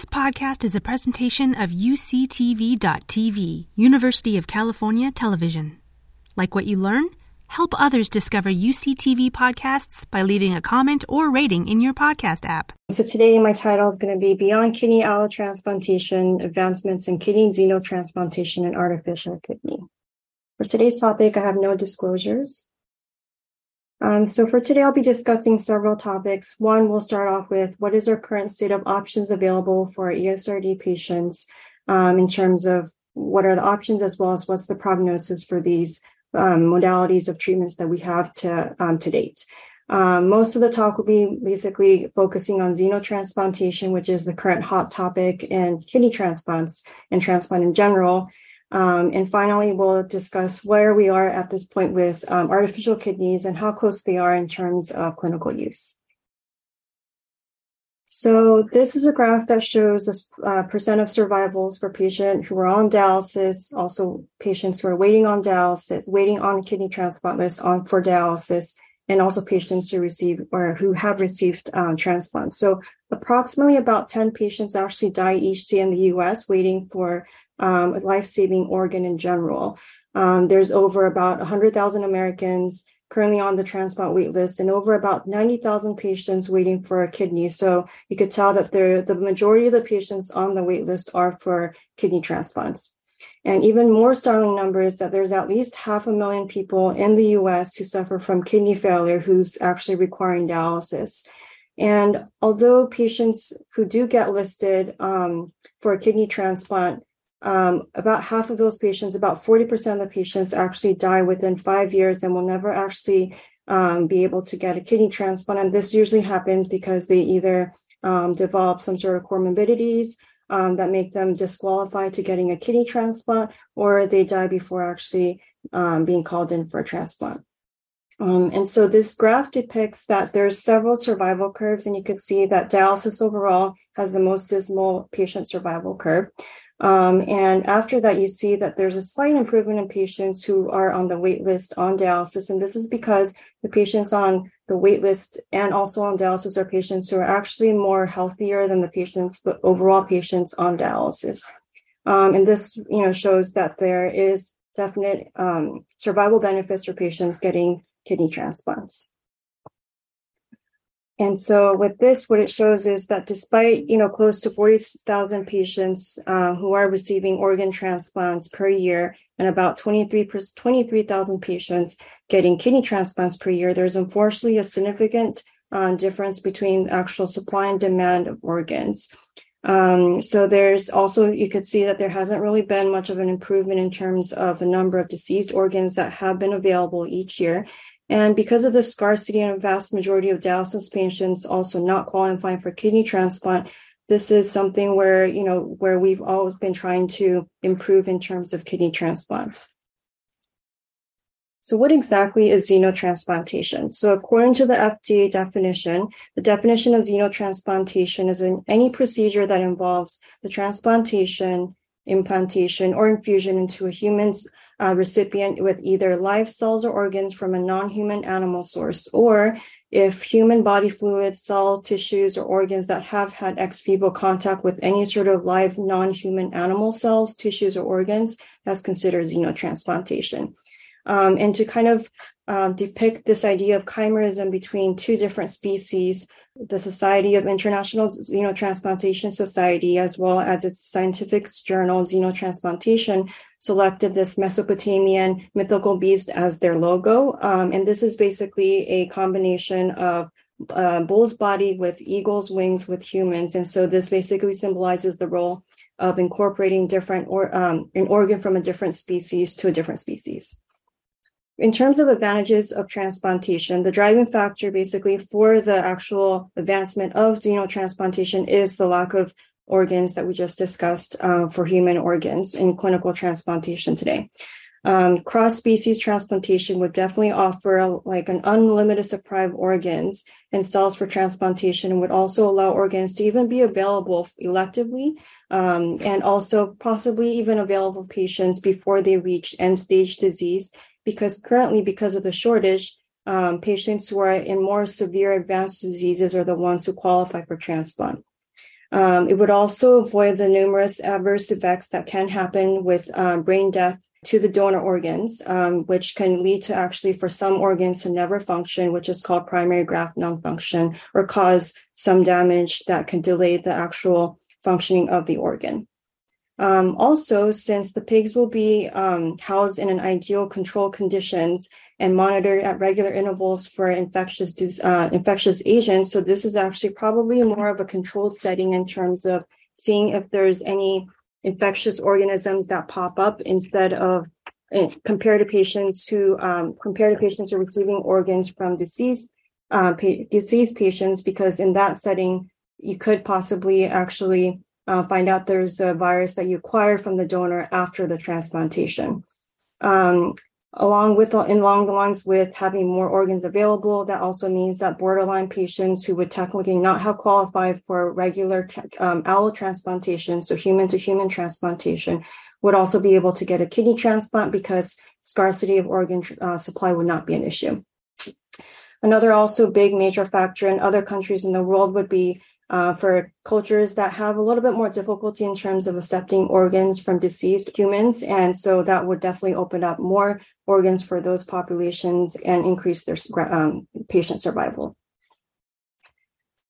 This podcast is a presentation of UCTV.TV, University of California Television. Like what you learn? Help others discover UCTV podcasts by leaving a comment or rating in your podcast app. So today my title is going to be Beyond Kidney Allotransplantation, Advancements in Kidney Xenotransplantation and Artificial Kidney. For today's topic, I have no disclosures. So for today, I'll be discussing several topics. One, we'll start off with what is our current state of options available for ESRD patients in terms of what are the options as well as what's the prognosis for these modalities of treatments that we have to date. Most of the talk will be basically focusing on xenotransplantation, which is the current hot topic, and kidney transplants and transplant in general. And finally, we'll discuss where we are at this point with artificial kidneys and how close they are in terms of clinical use. So this is a graph that shows the percent of survivals for patients who are on dialysis, also patients who are waiting on dialysis, waiting on kidney transplant lists for dialysis, and also patients who receive or who have received transplants. So approximately about 10 patients actually die each day in the U.S. waiting for a life-saving organ in general. There's over about 100,000 Americans currently on the transplant wait list and over about 90,000 patients waiting for a kidney. So you could tell that the majority of the patients on the wait list are for kidney transplants. And even more startling number is that there's at least 500,000 people in the US who suffer from kidney failure who's actually requiring dialysis. And although patients who do get listed for a kidney transplant, about half of those patients, about 40% of the patients actually die within 5 years and will never actually be able to get a kidney transplant. And this usually happens because they either develop some sort of comorbidities that make them disqualified to getting a kidney transplant, or they die before actually being called in for a transplant. And so this graph depicts that there's several survival curves, and you can see that dialysis overall has the most dismal patient survival curve. And after that, you see that there's a slight improvement in patients who are on the wait list on dialysis. And this is because the patients on the wait list and also on dialysis are patients who are actually more healthier than the overall patients on dialysis. And this, shows that there is definite survival benefits for patients getting kidney transplants. And so with this, what it shows is that despite, close to 40,000 patients who are receiving organ transplants per year and about 23,000 patients getting kidney transplants per year, there's unfortunately a significant difference between actual supply and demand of organs. So there's also, you could see that there hasn't really been much of an improvement in terms of the number of deceased organs that have been available each year. And because of the scarcity and a vast majority of dialysis patients also not qualifying for kidney transplant, this is something where, where we've always been trying to improve in terms of kidney transplants. So what exactly is xenotransplantation? So according to the FDA definition, the definition of xenotransplantation is in any procedure that involves the transplantation, implantation, or infusion into a human's recipient with either live cells or organs from a non-human animal source, or if human body fluids, cells, tissues, or organs that have had ex vivo contact with any sort of live non-human animal cells, tissues, or organs, that's considered xenotransplantation. And to kind of depict this idea of chimerism between two different species, the Society of International Xenotransplantation Society, as well as its scientific journal, Xenotransplantation, selected this Mesopotamian mythical beast as their logo. And this is basically a combination of bull's body with eagle's wings with humans. And so this basically symbolizes the role of incorporating different an organ from a different species to a different species. In terms of advantages of transplantation, the driving factor basically for the actual advancement of xenotransplantation is the lack of organs that we just discussed for human organs in clinical transplantation today. Cross-species transplantation would definitely offer an unlimited supply of organs and cells for transplantation and would also allow organs to even be available electively and also possibly even available patients before they reach end-stage disease. Because currently, because of the shortage, patients who are in more severe advanced diseases are the ones who qualify for transplant. It would also avoid the numerous adverse effects that can happen with brain death to the donor organs, which can lead to actually for some organs to never function, which is called primary graft nonfunction, or cause some damage that can delay the actual functioning of the organ. Also, since the pigs will be housed in an ideal control conditions and monitored at regular intervals for infectious agents, so this is actually probably more of a controlled setting in terms of seeing if there's any infectious organisms that pop up instead of compared to patients who are receiving organs from deceased patients, because in that setting you could possibly actually find out there's the virus that you acquired from the donor after the transplantation. Along with having more organs available, that also means that borderline patients who would technically not have qualified for regular allotransplantation, so human-to-human transplantation, would also be able to get a kidney transplant because scarcity of organ supply would not be an issue. Another also big major factor in other countries in the world would be for cultures that have a little bit more difficulty in terms of accepting organs from deceased humans. And so that would definitely open up more organs for those populations and increase their patient survival.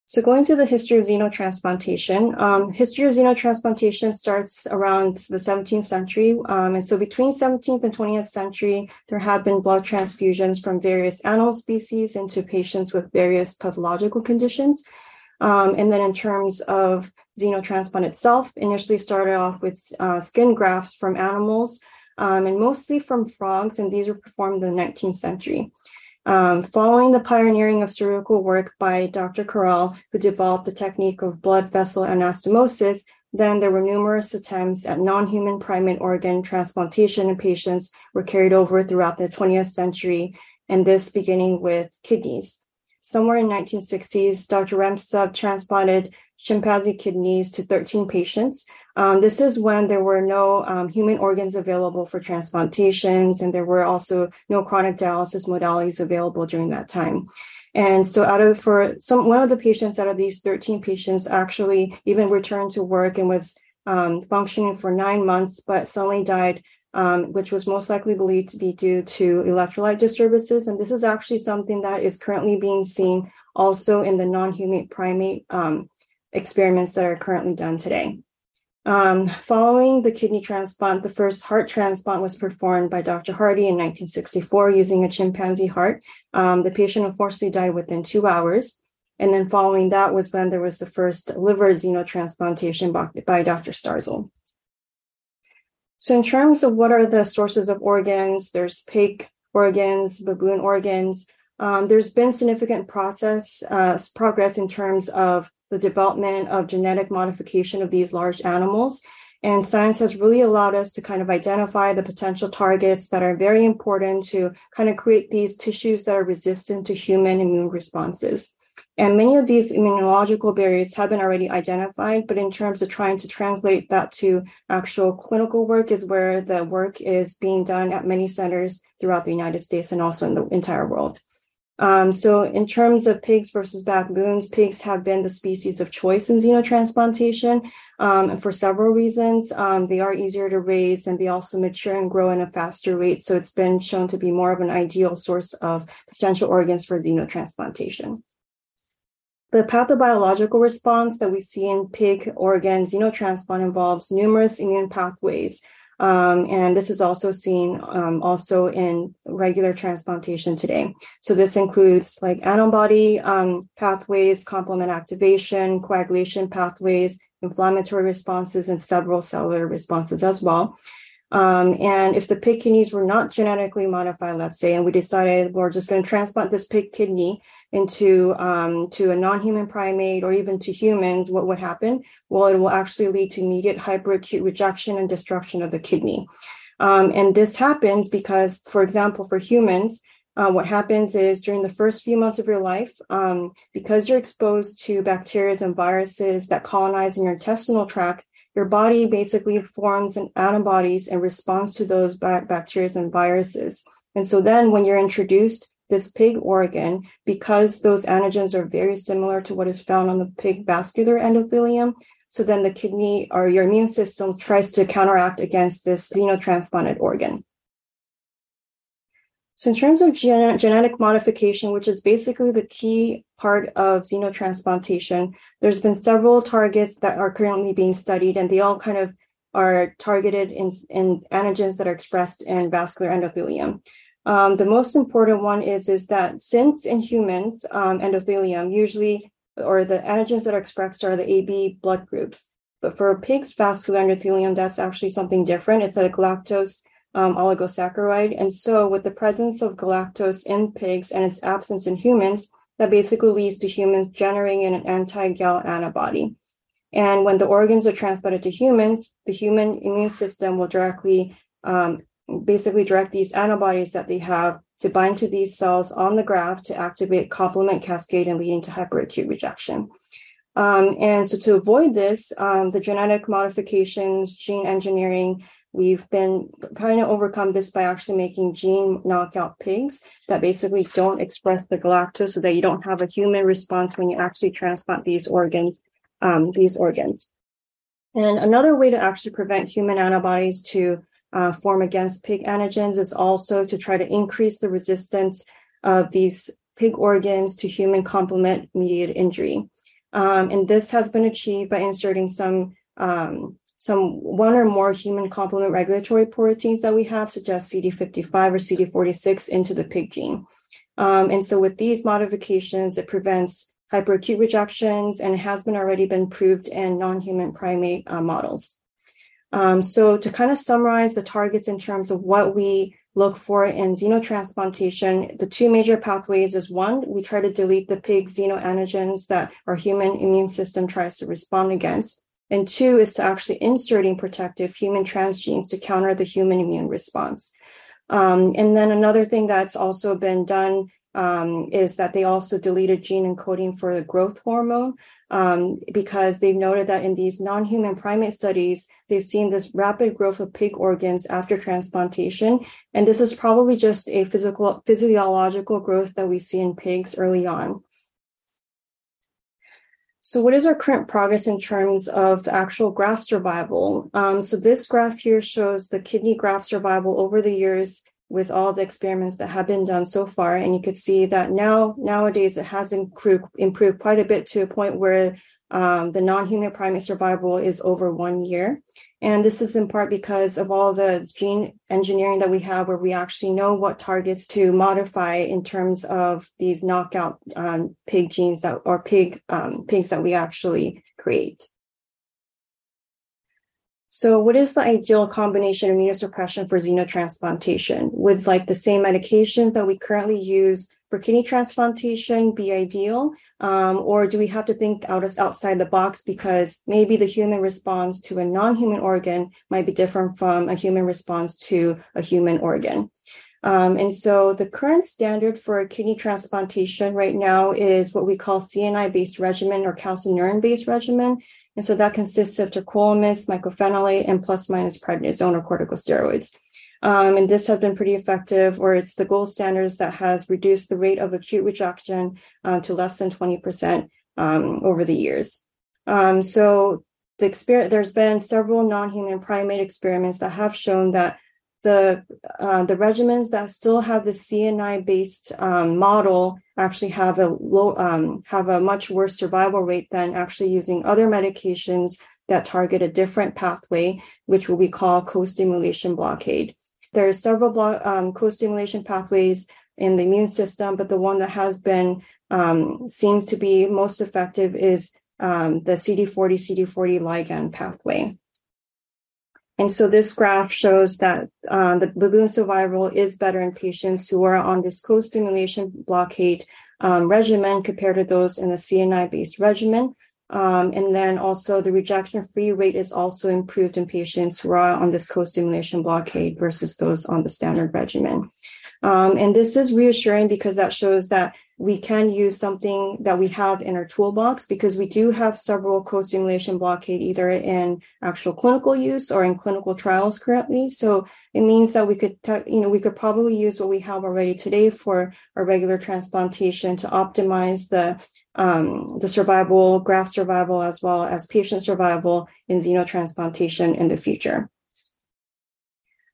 So going through the history of xenotransplantation, history of xenotransplantation starts around the 17th century. And so between 17th and 20th century, there have been blood transfusions from various animal species into patients with various pathological conditions. And then in terms of xenotransplant itself, initially started off with skin grafts from animals and mostly from frogs, and these were performed in the 19th century. Following the pioneering of surgical work by Dr. Carrel, who developed the technique of blood vessel anastomosis, then there were numerous attempts at non-human primate organ transplantation in patients were carried over throughout the 20th century, and this beginning with kidneys. Somewhere in 1960s, Dr. Remstab transplanted chimpanzee kidneys to 13 patients. This is when there were no human organs available for transplantations, and there were also no chronic dialysis modalities available during that time. And so one of the patients out of these 13 patients actually even returned to work and was functioning for 9 months, but suddenly died, which was most likely believed to be due to electrolyte disturbances. And this is actually something that is currently being seen also in the non-human primate experiments that are currently done today. Following the kidney transplant, the first heart transplant was performed by Dr. Hardy in 1964 using a chimpanzee heart. The patient unfortunately died within 2 hours. And then following that was when there was the first liver xenotransplantation by Dr. Starzl. So in terms of what are the sources of organs, there's pig organs, baboon organs. There's been significant progress in terms of the development of genetic modification of these large animals. And science has really allowed us to kind of identify the potential targets that are very important to kind of create these tissues that are resistant to human immune responses. And many of these immunological barriers have been already identified, but in terms of trying to translate that to actual clinical work is where the work is being done at many centers throughout the United States and also in the entire world. So in terms of pigs versus baboons, pigs have been the species of choice in xenotransplantation, and for several reasons. They are easier to raise, and they also mature and grow in a faster rate. So it's been shown to be more of an ideal source of potential organs for xenotransplantation. The pathobiological response that we see in pig organ xenotransplant involves numerous immune pathways, and this is also seen in regular transplantation today. So this includes like antibody pathways, complement activation, coagulation pathways, inflammatory responses, and several cellular responses as well. And if the pig kidneys were not genetically modified, let's say, and we decided we're just going to transplant this pig kidney into to a non-human primate or even to humans, what would happen? Well, it will actually lead to immediate hyperacute rejection and destruction of the kidney. And this happens because, for example, for humans, what happens is during the first few months of your life, because you're exposed to bacteria and viruses that colonize in your intestinal tract, your body basically forms an antibodies in response to those bacteria and viruses. And so then when you're introduced this pig organ, because those antigens are very similar to what is found on the pig vascular endothelium. So then the kidney or your immune system tries to counteract against this xenotransplanted organ. So in terms of genetic modification, which is basically the key part of xenotransplantation, there's been several targets that are currently being studied, and they all kind of are targeted in antigens that are expressed in vascular endothelium. The most important one is that since in humans, endothelium usually, or the antigens that are expressed are the AB blood groups. But for pigs' vascular endothelium, that's actually something different. It's a galactose oligosaccharide. And so with the presence of galactose in pigs and its absence in humans, that basically leads to humans generating an anti-gal antibody. And when the organs are transplanted to humans, the human immune system will directly basically direct these antibodies that they have to bind to these cells on the graft to activate complement cascade and leading to hyperacute rejection. And so to avoid this, the genetic modifications, gene engineering, we've been trying to overcome this by actually making gene knockout pigs that basically don't express the galactose so that you don't have a human response when you actually transplant these organs. And another way to actually prevent human antibodies to form against pig antigens is also to try to increase the resistance of these pig organs to human complement-mediated injury. And this has been achieved by inserting some one or more human complement regulatory proteins that we have, such as CD55 or CD46, into the pig gene. And so with these modifications, it prevents hyperacute rejections, and it has been already been proved in non-human primate models. So to kind of summarize the targets in terms of what we look for in xenotransplantation, the two major pathways is one, we try to delete the pig xenoantigens that our human immune system tries to respond against. And two is to actually inserting protective human transgenes to counter the human immune response. And then another thing that's also been done is that they also deleted gene encoding for the growth hormone because they've noted that in these non-human primate studies, they've seen this rapid growth of pig organs after transplantation. And this is probably just a physiological growth that we see in pigs early on. So what is our current progress in terms of the actual graft survival? So this graph here shows the kidney graft survival over the years with all the experiments that have been done so far. And you could see that nowadays it has improved quite a bit to a point where the non-human primate survival is over 1 year. And this is in part because of all the gene engineering that we have, where we actually know what targets to modify in terms of these knockout pig genes that or pigs that we actually create. So what is the ideal combination of immunosuppression for xenotransplantation? Would like the same medications that we currently use for kidney transplantation be ideal? Or do we have to think outside the box because maybe the human response to a non-human organ might be different from a human response to a human organ? And so the current standard for kidney transplantation right now is what we call CNI-based regimen or calcineurin-based regimen. And so that consists of tacrolimus, mycophenolate, and plus minus prednisone or corticosteroids. And this has been pretty effective, or it's the gold standards that has reduced the rate of acute rejection to less than 20% over the years. So there's been several non-human primate experiments that have shown that the regimens that still have the CNI-based model actually have a much worse survival rate than actually using other medications that target a different pathway, which we call co-stimulation blockade. There are several co-stimulation pathways in the immune system, but the one that has been seems to be most effective is the CD40 ligand pathway. And so this graph shows that the baboon survival is better in patients who are on this co-stimulation blockade regimen compared to those in the CNI-based regimen. And then also the rejection-free rate is also improved in patients who are on this co-stimulation blockade versus those on the standard regimen. And this is reassuring because that shows that we can use something that we have in our toolbox, because we do have several co-stimulation blockade either in actual clinical use or in clinical trials currently. So it means that we could, we could probably use what we have already today for our regular transplantation to optimize the survival, graft survival, as well as patient survival in xenotransplantation in the future.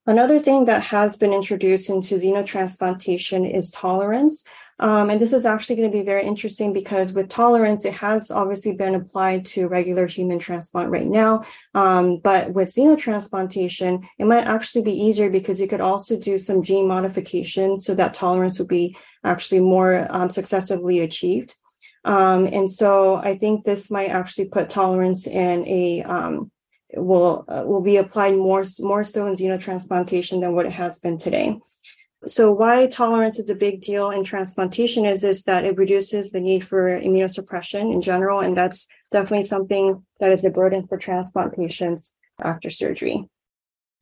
Another thing that has been introduced into xenotransplantation is tolerance. And this is actually going to be very interesting, because with tolerance, it has obviously been applied to regular human transplant right now. But with xenotransplantation, it might actually be easier, because you could also do some gene modifications so that tolerance would be actually more successively achieved. And so I think this might actually put tolerance in a will be applied more so in xenotransplantation than what it has been today. So why tolerance is a big deal in transplantation is that it reduces the need for immunosuppression in general, and that's definitely something that is a burden for transplant patients after surgery.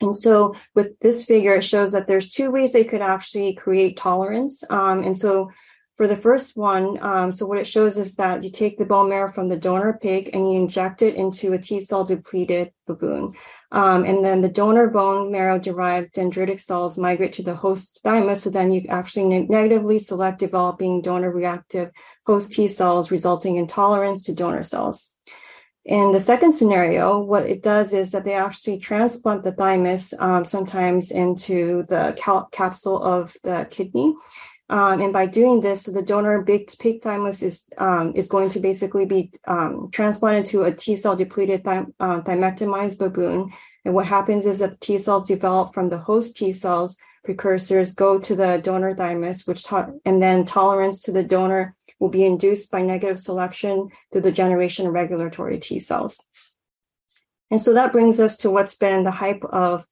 And so with this figure, it shows that there's two ways they could actually create tolerance. And so for the first one, so what it shows is that you take the bone marrow from the donor pig and you inject it into a T-cell depleted baboon. And then the donor bone marrow derived dendritic cells migrate to the host thymus. So then you actually negatively select developing donor reactive host T-cells, resulting in tolerance to donor cells. In the second scenario, what it does is that they actually transplant the thymus sometimes into the capsule of the kidney. And by doing this, so the donor pig thymus is going to basically be transplanted to a T-cell depleted thymectomized baboon. And what happens is that the T-cells developed from the host T-cells precursors go to the donor thymus, and then tolerance to the donor will be induced by negative selection through the generation of regulatory T-cells. And so that brings us to what's been the hype of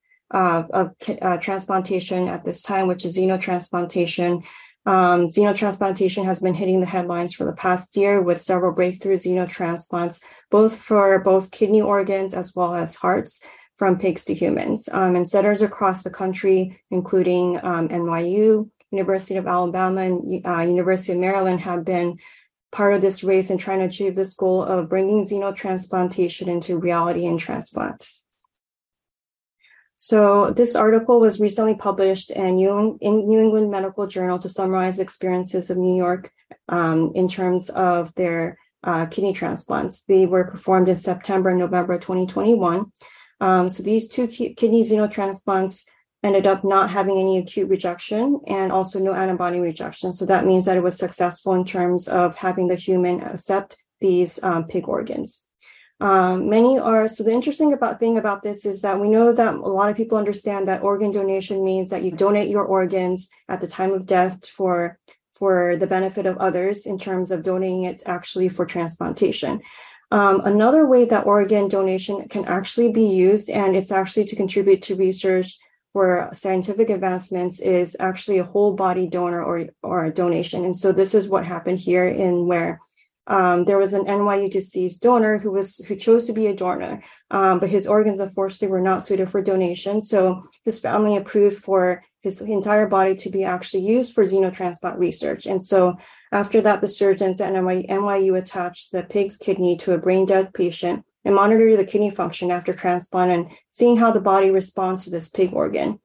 transplantation at this time, which is xenotransplantation. Xenotransplantation has been hitting the headlines for the past year with several breakthrough xenotransplants, for both kidney organs as well as hearts from pigs to humans. And centers across the country, including NYU, University of Alabama, and University of Maryland, have been part of this race in trying to achieve this goal of bringing xenotransplantation into reality in transplant. So this article was recently published in New England Medical Journal to summarize the experiences of New York in terms of their kidney transplants. They were performed in September and November 2021. So these two kidney xenotransplants ended up not having any acute rejection and also no antibody rejection. So that means that it was successful in terms of having the human accept these pig organs. So the interesting thing about this is that we know that a lot of people understand that organ donation means that you donate your organs at the time of death for the benefit of others in terms of donating it actually for transplantation. Another way that organ donation can actually be used, and it's actually to contribute to research for scientific advancements, is actually a whole body donor or donation. And so this is what happened here there was an NYU deceased donor who chose to be a donor, but his organs unfortunately were not suited for donation. So his family approved for his entire body to be actually used for xenotransplant research. And so after that, the surgeons at NYU attached the pig's kidney to a brain dead patient and monitored the kidney function after transplant and seeing how the body responds to this pig organ.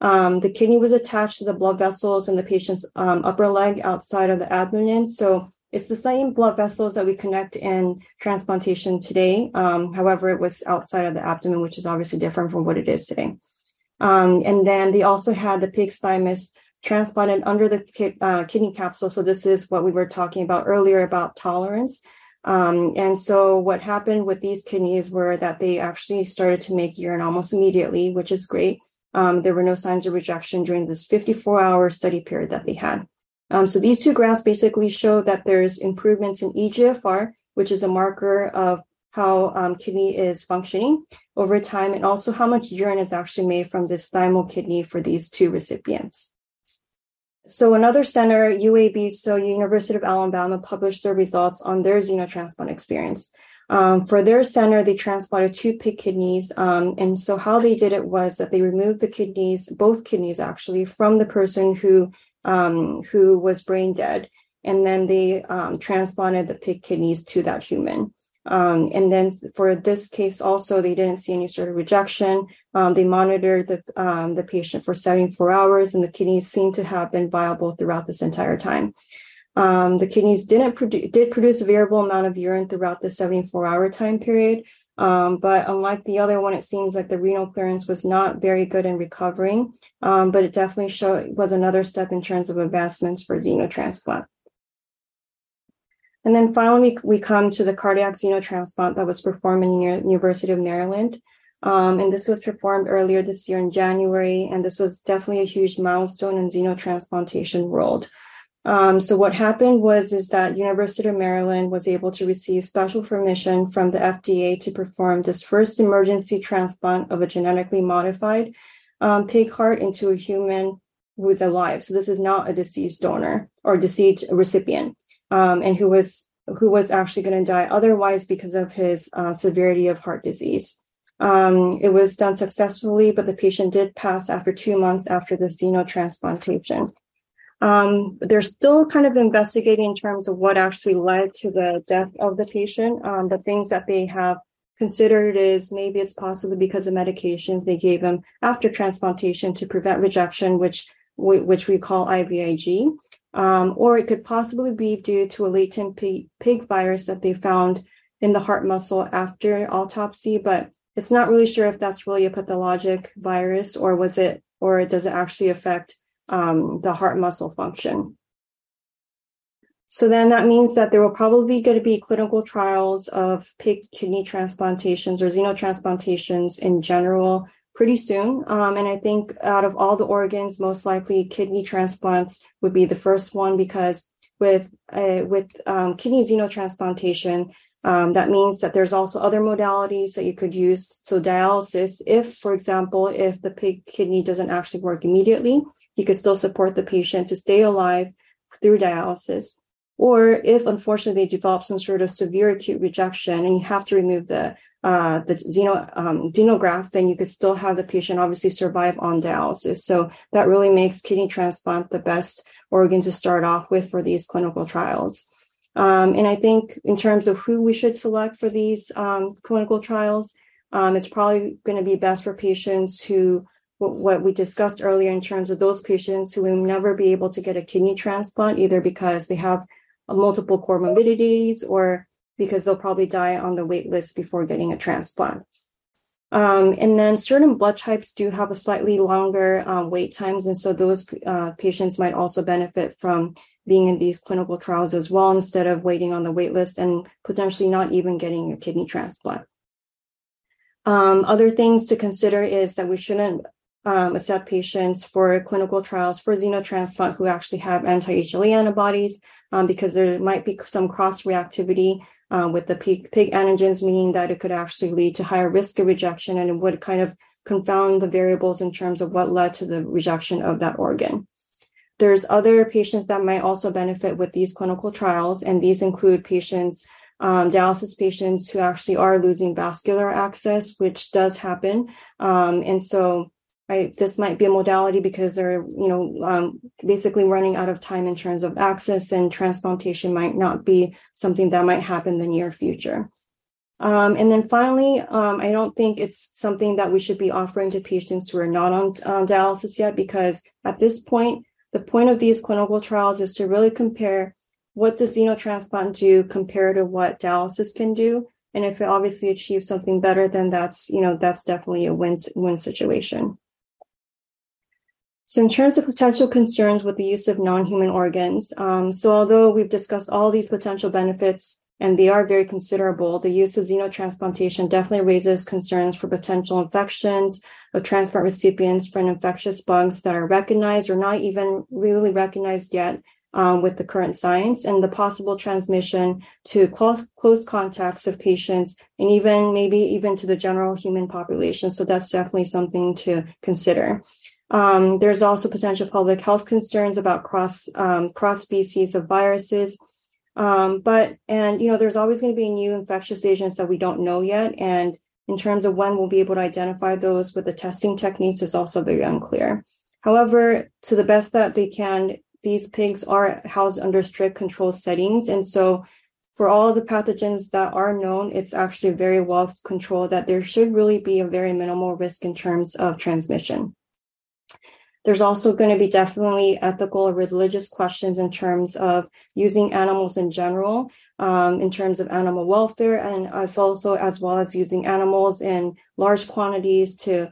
The kidney was attached to the blood vessels in the patient's upper leg outside of the abdomen. So it's the same blood vessels that we connect in transplantation today. However, it was outside of the abdomen, which is obviously different from what it is today. And then they also had the pig's thymus transplanted under the kidney capsule. So this is what we were talking about earlier about tolerance. And so what happened with these kidneys were that they actually started to make urine almost immediately, which is great. There were no signs of rejection during this 54-hour study period that they had. So these two graphs basically show that there's improvements in EGFR, which is a marker of how kidney is functioning over time, and also how much urine is actually made from this thymal kidney for these two recipients. So another center, UAB, so University of Alabama, published their results on their xenotransplant experience. For their center, they transplanted two pig kidneys. And so how they did it was that they removed the kidneys, both kidneys actually, from the person who was brain dead, and then they transplanted the pig kidneys to that human. And then for this case also, they didn't see any sort of rejection. They monitored the patient for 74 hours, and the kidneys seemed to have been viable throughout this entire time. The kidneys did produce a variable amount of urine throughout the 74-hour time period. But unlike the other one, it seems like the renal clearance was not very good in recovering, but it definitely was another step in terms of advancements for xenotransplant. And then finally, we come to the cardiac xenotransplant that was performed in the University of Maryland. And this was performed earlier this year in January, and this was definitely a huge milestone in xenotransplantation world. So what happened is that University of Maryland was able to receive special permission from the FDA to perform this first emergency transplant of a genetically modified pig heart into a human who is alive. So this is not a deceased donor or deceased recipient, and who was actually going to die otherwise because of his severity of heart disease. It was done successfully, but the patient did pass after 2 months after the xenotransplantation. They're still kind of investigating in terms of what actually led to the death of the patient. The things that they have considered is maybe it's possibly because of medications they gave him after transplantation to prevent rejection, which we call IVIG, or it could possibly be due to a latent pig virus that they found in the heart muscle after autopsy. But it's not really sure if that's really a pathologic virus, or does it actually affect the heart muscle function. So then that means that there will probably going to be clinical trials of pig kidney transplantations or xenotransplantations in general pretty soon. And I think out of all the organs, most likely kidney transplants would be the first one, because with kidney xenotransplantation, that means that there's also other modalities that you could use. So dialysis, for example, if the pig kidney doesn't actually work immediately, you could still support the patient to stay alive through dialysis. Or if, unfortunately, they develop some sort of severe acute rejection and you have to remove the xenograft, then you could still have the patient obviously survive on dialysis. So that really makes kidney transplant the best organ to start off with for these clinical trials. And I think in terms of who we should select for these clinical trials, it's probably going to be best for patients who, what we discussed earlier in terms of those patients who will never be able to get a kidney transplant, either because they have multiple comorbidities or because they'll probably die on the wait list before getting a transplant. And then certain blood types do have a slightly longer wait times. And so those patients might also benefit from being in these clinical trials as well, instead of waiting on the wait list and potentially not even getting a kidney transplant. Other things to consider is that we shouldn't accept patients for clinical trials for xenotransplant who actually have anti-HLA antibodies, because there might be some cross-reactivity with the pig antigens, meaning that it could actually lead to higher risk of rejection, and it would kind of confound the variables in terms of what led to the rejection of that organ. There's other patients that might also benefit with these clinical trials, and these include patients, dialysis patients who actually are losing vascular access, which does happen, and so this might be a modality because they're, basically running out of time in terms of access, and transplantation might not be something that might happen in the near future. And then finally, I don't think it's something that we should be offering to patients who are not on dialysis yet, because at this point, the point of these clinical trials is to really compare what does xenotransplant do compared to what dialysis can do. And if it obviously achieves something better, then that's definitely a win-win situation. So in terms of potential concerns with the use of non-human organs, so although we've discussed all these potential benefits, and they are very considerable, the use of xenotransplantation definitely raises concerns for potential infections of transplant recipients from infectious bugs that are recognized or not even really recognized yet with the current science, and the possible transmission to close contacts of patients, and maybe even to the general human population. So that's definitely something to consider. There's also potential public health concerns about cross species of viruses. But there's always going to be new infectious agents that we don't know yet. And in terms of when we'll be able to identify those with the testing techniques is also very unclear. However, to the best that they can, these pigs are housed under strict control settings. And so for all of the pathogens that are known, it's actually very well controlled, that there should really be a very minimal risk in terms of transmission. There's also going to be definitely ethical or religious questions in terms of using animals in general, in terms of animal welfare, and also as well as using animals in large quantities to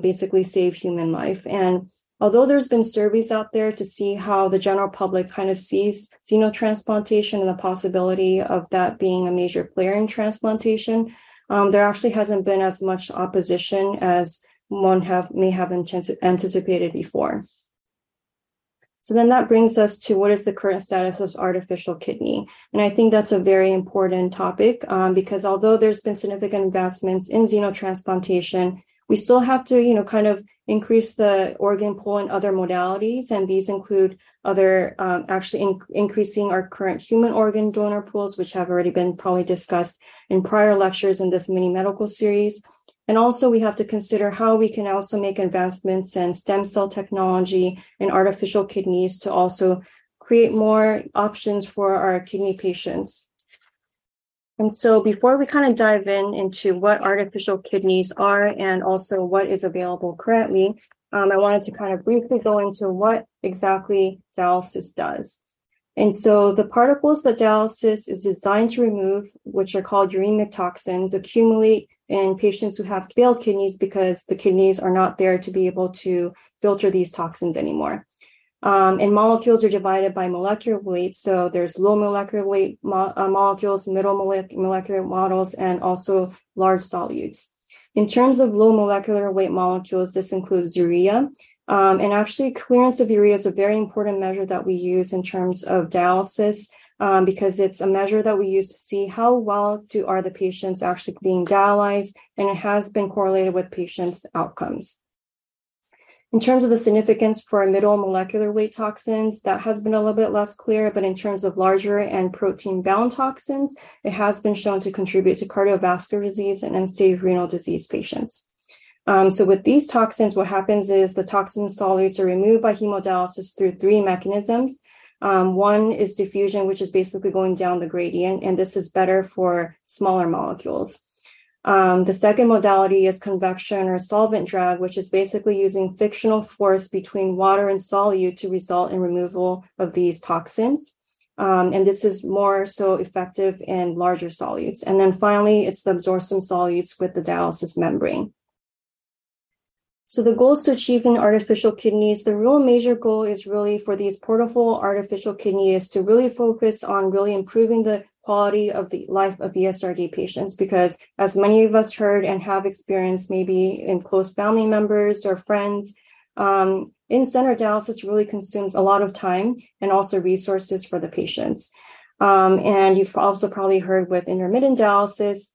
basically save human life. And although there's been surveys out there to see how the general public kind of sees xenotransplantation and the possibility of that being a major player in transplantation, there actually hasn't been as much opposition as one may have anticipated before. So then that brings us to what is the current status of artificial kidney. And I think that's a very important topic because although there's been significant advancements in xenotransplantation, we still have to, kind of increase the organ pool in other modalities. And these include other, increasing our current human organ donor pools, which have already been probably discussed in prior lectures in this mini medical series. And also we have to consider how we can also make advancements in stem cell technology and artificial kidneys to also create more options for our kidney patients. And so before we kind of dive into what artificial kidneys are and also what is available currently, I wanted to kind of briefly go into what exactly dialysis does. And so the particles that dialysis is designed to remove, which are called uremic toxins, accumulate in patients who have failed kidneys because the kidneys are not there to be able to filter these toxins anymore. And molecules are divided by molecular weight. So there's low molecular weight molecules, middle molecular models, and also large solutes. In terms of low molecular weight molecules, this includes urea. And actually, clearance of urea is a very important measure that we use in terms of dialysis, because it's a measure that we use to see how well are the patients actually being dialyzed, and it has been correlated with patients' outcomes. In terms of the significance for middle molecular weight toxins, that has been a little bit less clear, but in terms of larger and protein-bound toxins, it has been shown to contribute to cardiovascular disease and end-stage renal disease patients. So with these toxins, what happens is the toxin solutes are removed by hemodialysis through three mechanisms. One is diffusion, which is basically going down the gradient, and this is better for smaller molecules. The second modality is convection or solvent drag, which is basically using frictional force between water and solute to result in removal of these toxins. And this is more so effective in larger solutes. And then finally, it's the absorption solutes with the dialysis membrane. So the goals to achieve in artificial kidneys, the real major goal is really for these portable artificial kidneys to really focus on really improving the quality of the life of ESRD patients, because as many of us heard and have experienced maybe in close family members or friends, in-center dialysis really consumes a lot of time and also resources for the patients. And you've also probably heard with intermittent dialysis,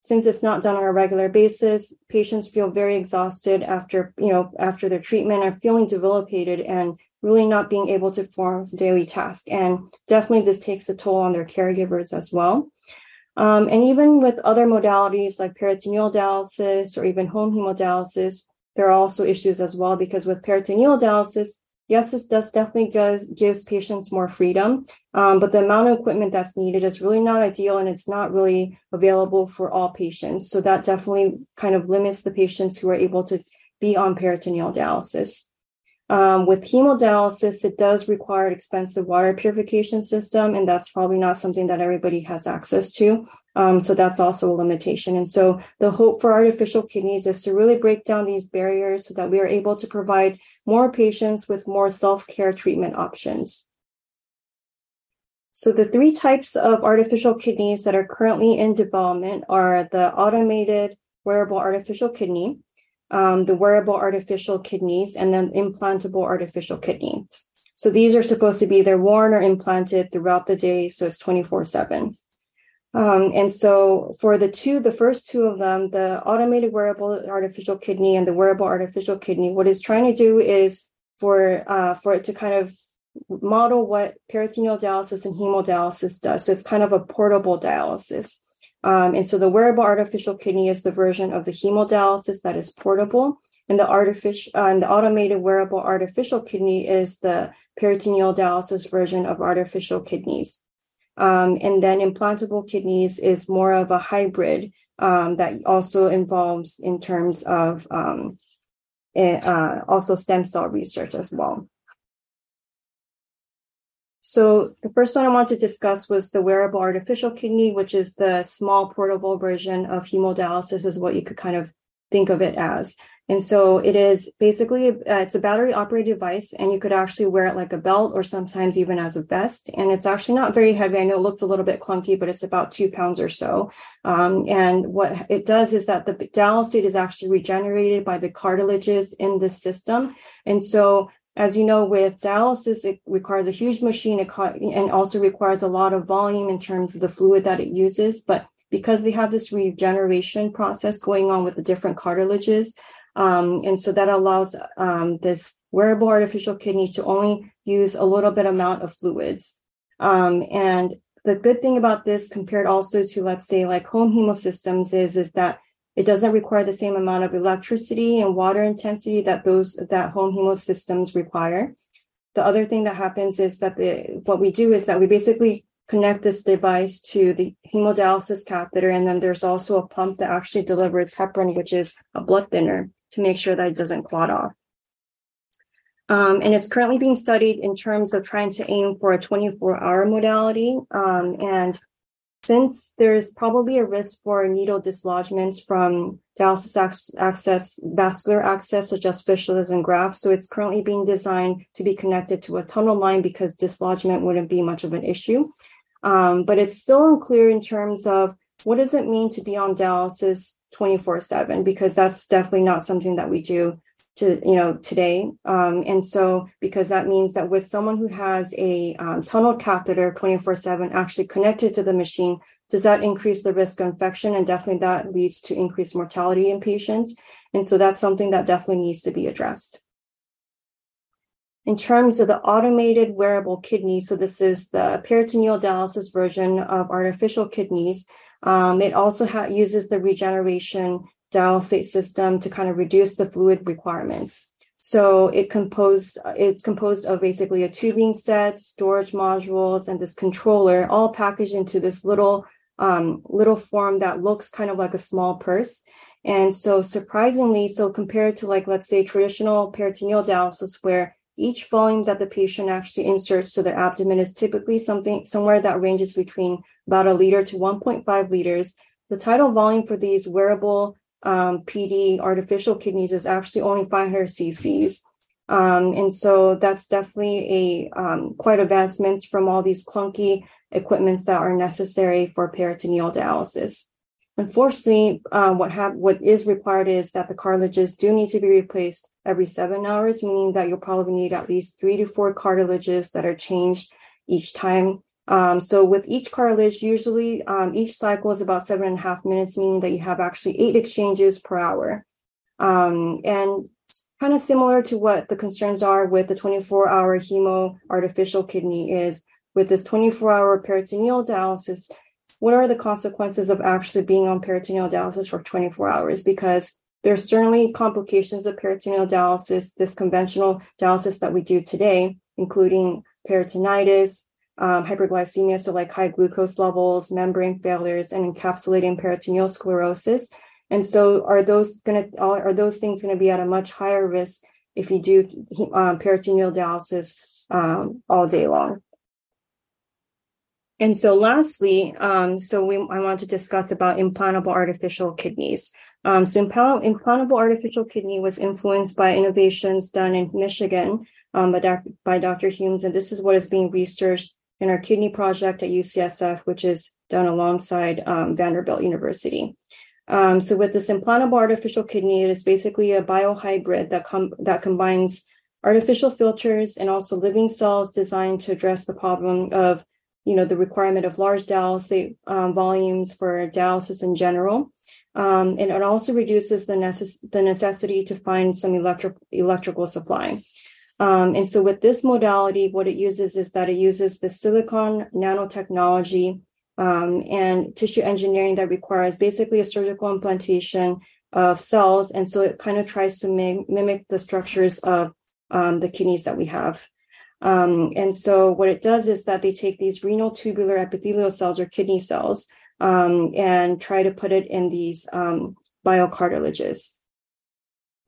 since it's not done on a regular basis, patients feel very exhausted after their treatment and feeling debilitated and really not being able to perform daily tasks. And definitely this takes a toll on their caregivers as well. And even with other modalities like peritoneal dialysis or even home hemodialysis, there are also issues as well, because with peritoneal dialysis, yes, it does definitely gives patients more freedom, but the amount of equipment that's needed is really not ideal, and it's not really available for all patients. So that definitely kind of limits the patients who are able to be on peritoneal dialysis. With hemodialysis, it does require an expensive water purification system, and that's probably not something that everybody has access to. So that's also a limitation. And so the hope for artificial kidneys is to really break down these barriers so that we are able to provide more patients with more self-care treatment options. So the three types of artificial kidneys that are currently in development are the automated wearable artificial kidney, the wearable artificial kidneys, and then implantable artificial kidneys. So these are supposed to be either worn or implanted throughout the day, so it's 24/7. And so for the first two of them, the automated wearable artificial kidney and the wearable artificial kidney, what it's trying to do is for it to kind of model what peritoneal dialysis and hemodialysis does. So it's kind of a portable dialysis. And so the wearable artificial kidney is the version of the hemodialysis that is portable. and the automated wearable artificial kidney is the peritoneal dialysis version of artificial kidneys. And then implantable kidneys is more of a hybrid that also involves in terms of also stem cell research as well. So the first one I want to discuss was the wearable artificial kidney, which is the small portable version of hemodialysis, is what you could kind of think of it as. And so it is basically, it's a battery operated device, and you could actually wear it like a belt or sometimes even as a vest. And it's actually not very heavy. I know it looks a little bit clunky, but it's about 2 pounds or so. And what it does is that the dialysate is actually regenerated by the cartilages in this system. And so, as you know, with dialysis, it requires a huge machine and also requires a lot of volume in terms of the fluid that it uses. But because they have this regeneration process going on with the different cartilages, and so that allows this wearable artificial kidney to only use a little bit amount of fluids. And the good thing about this compared also to, let's say, like home hemosystems is that it doesn't require the same amount of electricity and water intensity that that home hemosystems require. The other thing that happens is that what we do is that we basically connect this device to the hemodialysis catheter, and then there's also a pump that actually delivers heparin, which is a blood thinner, to make sure that it doesn't clot off. And it's currently being studied in terms of trying to aim for a 24-hour modality, and since there's probably a risk for needle dislodgements from dialysis access, vascular access, such as fistulas and grafts, so it's currently being designed to be connected to a tunnel line because dislodgement wouldn't be much of an issue. But it's still unclear in terms of what does it mean to be on dialysis 24/7, because that's definitely not something that we do today. And so, because that means that with someone who has a tunneled catheter 24/7 actually connected to the machine, does that increase the risk of infection? And definitely that leads to increased mortality in patients. And so that's something that definitely needs to be addressed. In terms of the automated wearable kidney, so this is the peritoneal dialysis version of artificial kidneys. It also uses the regeneration dialysate system to kind of reduce the fluid requirements. So it's composed of basically a tubing set, storage modules, and this controller, all packaged into this little form that looks kind of like a small purse. And so surprisingly, so compared to like, let's say, traditional peritoneal dialysis, where each volume that the patient actually inserts to their abdomen is typically somewhere that ranges between about a liter to 1.5 liters, the tidal volume for these wearable PD artificial kidneys is actually only 500 cc's. And so that's definitely quite advancements from all these clunky equipments that are necessary for peritoneal dialysis. Unfortunately, what is required is that the cartilages do need to be replaced every 7 hours, meaning that you'll probably need at least 3 to 4 cartilages that are changed each time. So with each cartilage, usually each cycle is about 7.5 minutes, meaning that you have actually 8 exchanges per hour. And kind of similar to what the concerns are with the 24-hour hemo artificial kidney is with this 24-hour peritoneal dialysis, what are the consequences of actually being on peritoneal dialysis for 24 hours? Because there's certainly complications of peritoneal dialysis, this conventional dialysis that we do today, including peritonitis, hyperglycemia, so like high glucose levels, membrane failures, and encapsulating peritoneal sclerosis. And so are those things going to be at a much higher risk if you do peritoneal dialysis all day long? And so lastly, I want to discuss about implantable artificial kidneys. So implantable artificial kidney was influenced by innovations done in Michigan by Dr. Humes, and this is what is being researched in our kidney project at UCSF, which is done alongside Vanderbilt University. So with this implantable artificial kidney, it is basically a biohybrid that combines artificial filters and also living cells designed to address the problem of, the requirement of large dialysate volumes for dialysis in general. And it also reduces the necessity to find some electrical supply. And so with this modality, what it uses is that it uses the silicon nanotechnology and tissue engineering that requires basically a surgical implantation of cells. And so it kind of tries to mimic the structures of the kidneys that we have. And so what it does is that they take these renal tubular epithelial cells or kidney cells and try to put it in these biocartilages.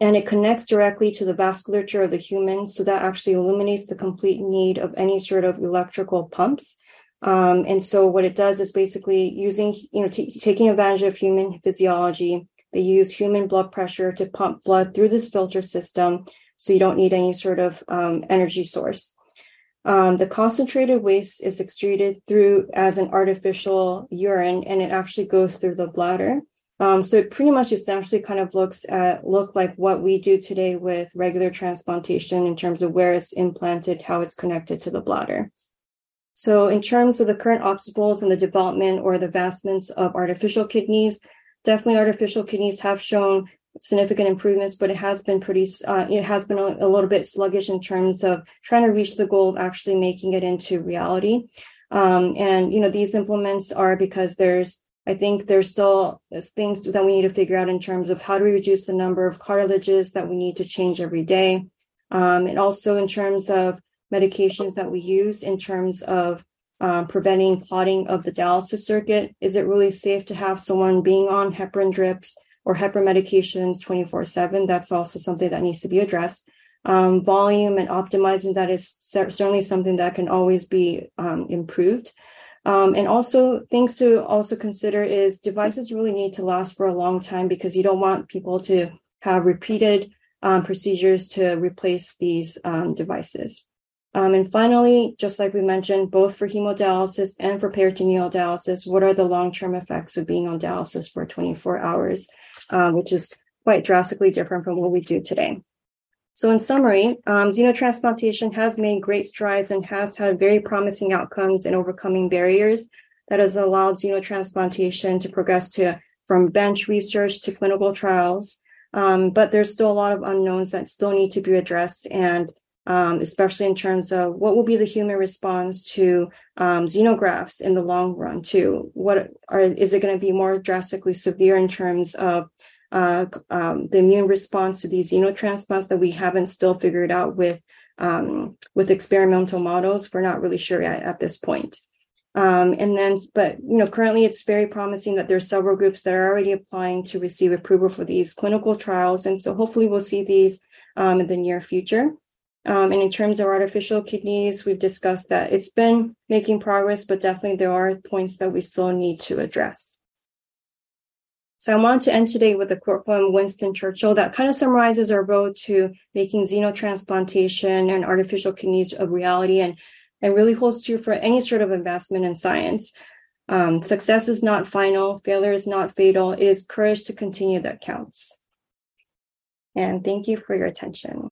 And it connects directly to the vasculature of the human. So that actually eliminates the complete need of any sort of electrical pumps. And so what it does is basically using, taking advantage of human physiology. They use human blood pressure to pump blood through this filter system. So you don't need any sort of energy source. The concentrated waste is excreted through as an artificial urine, and it actually goes through the bladder. So it pretty much essentially kind of looks like what we do today with regular transplantation in terms of where it's implanted, how it's connected to the bladder. So in terms of the current obstacles in the development or the advancements of artificial kidneys, definitely artificial kidneys have shown significant improvements, but it has been a little bit sluggish in terms of trying to reach the goal of actually making it into reality. And, these implements are because there's still things that we need to figure out in terms of how do we reduce the number of cartilages that we need to change every day. And also in terms of medications that we use in terms of preventing clotting of the dialysis circuit. Is it really safe to have someone being on heparin drips or heparin medications 24/7? That's also something that needs to be addressed. Volume and optimizing that is certainly something that can always be improved. And also things to also consider is devices really need to last for a long time because you don't want people to have repeated procedures to replace these devices. And finally, just like we mentioned, both for hemodialysis and for peritoneal dialysis, what are the long-term effects of being on dialysis for 24 hours, which is quite drastically different from what we do today. So in summary, xenotransplantation has made great strides and has had very promising outcomes in overcoming barriers that has allowed xenotransplantation to progress from bench research to clinical trials. But there's still a lot of unknowns that still need to be addressed, and especially in terms of what will be the human response to xenografts in the long run too. Is it going to be more drastically severe in terms of the immune response to these xenotransplants that we haven't still figured out with experimental models? We're not really sure at this point. Currently it's very promising that there's several groups that are already applying to receive approval for these clinical trials. And so hopefully we'll see these in the near future. And in terms of artificial kidneys, we've discussed that it's been making progress, but definitely there are points that we still need to address. So I want to end today with a quote from Winston Churchill that kind of summarizes our road to making xenotransplantation and artificial kidneys a reality and really holds true for any sort of investment in science. Success is not final. Failure is not fatal. It is courage to continue that counts. And thank you for your attention.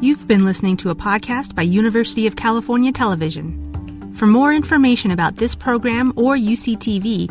You've been listening to a podcast by University of California Television. For more information about this program or UCTV,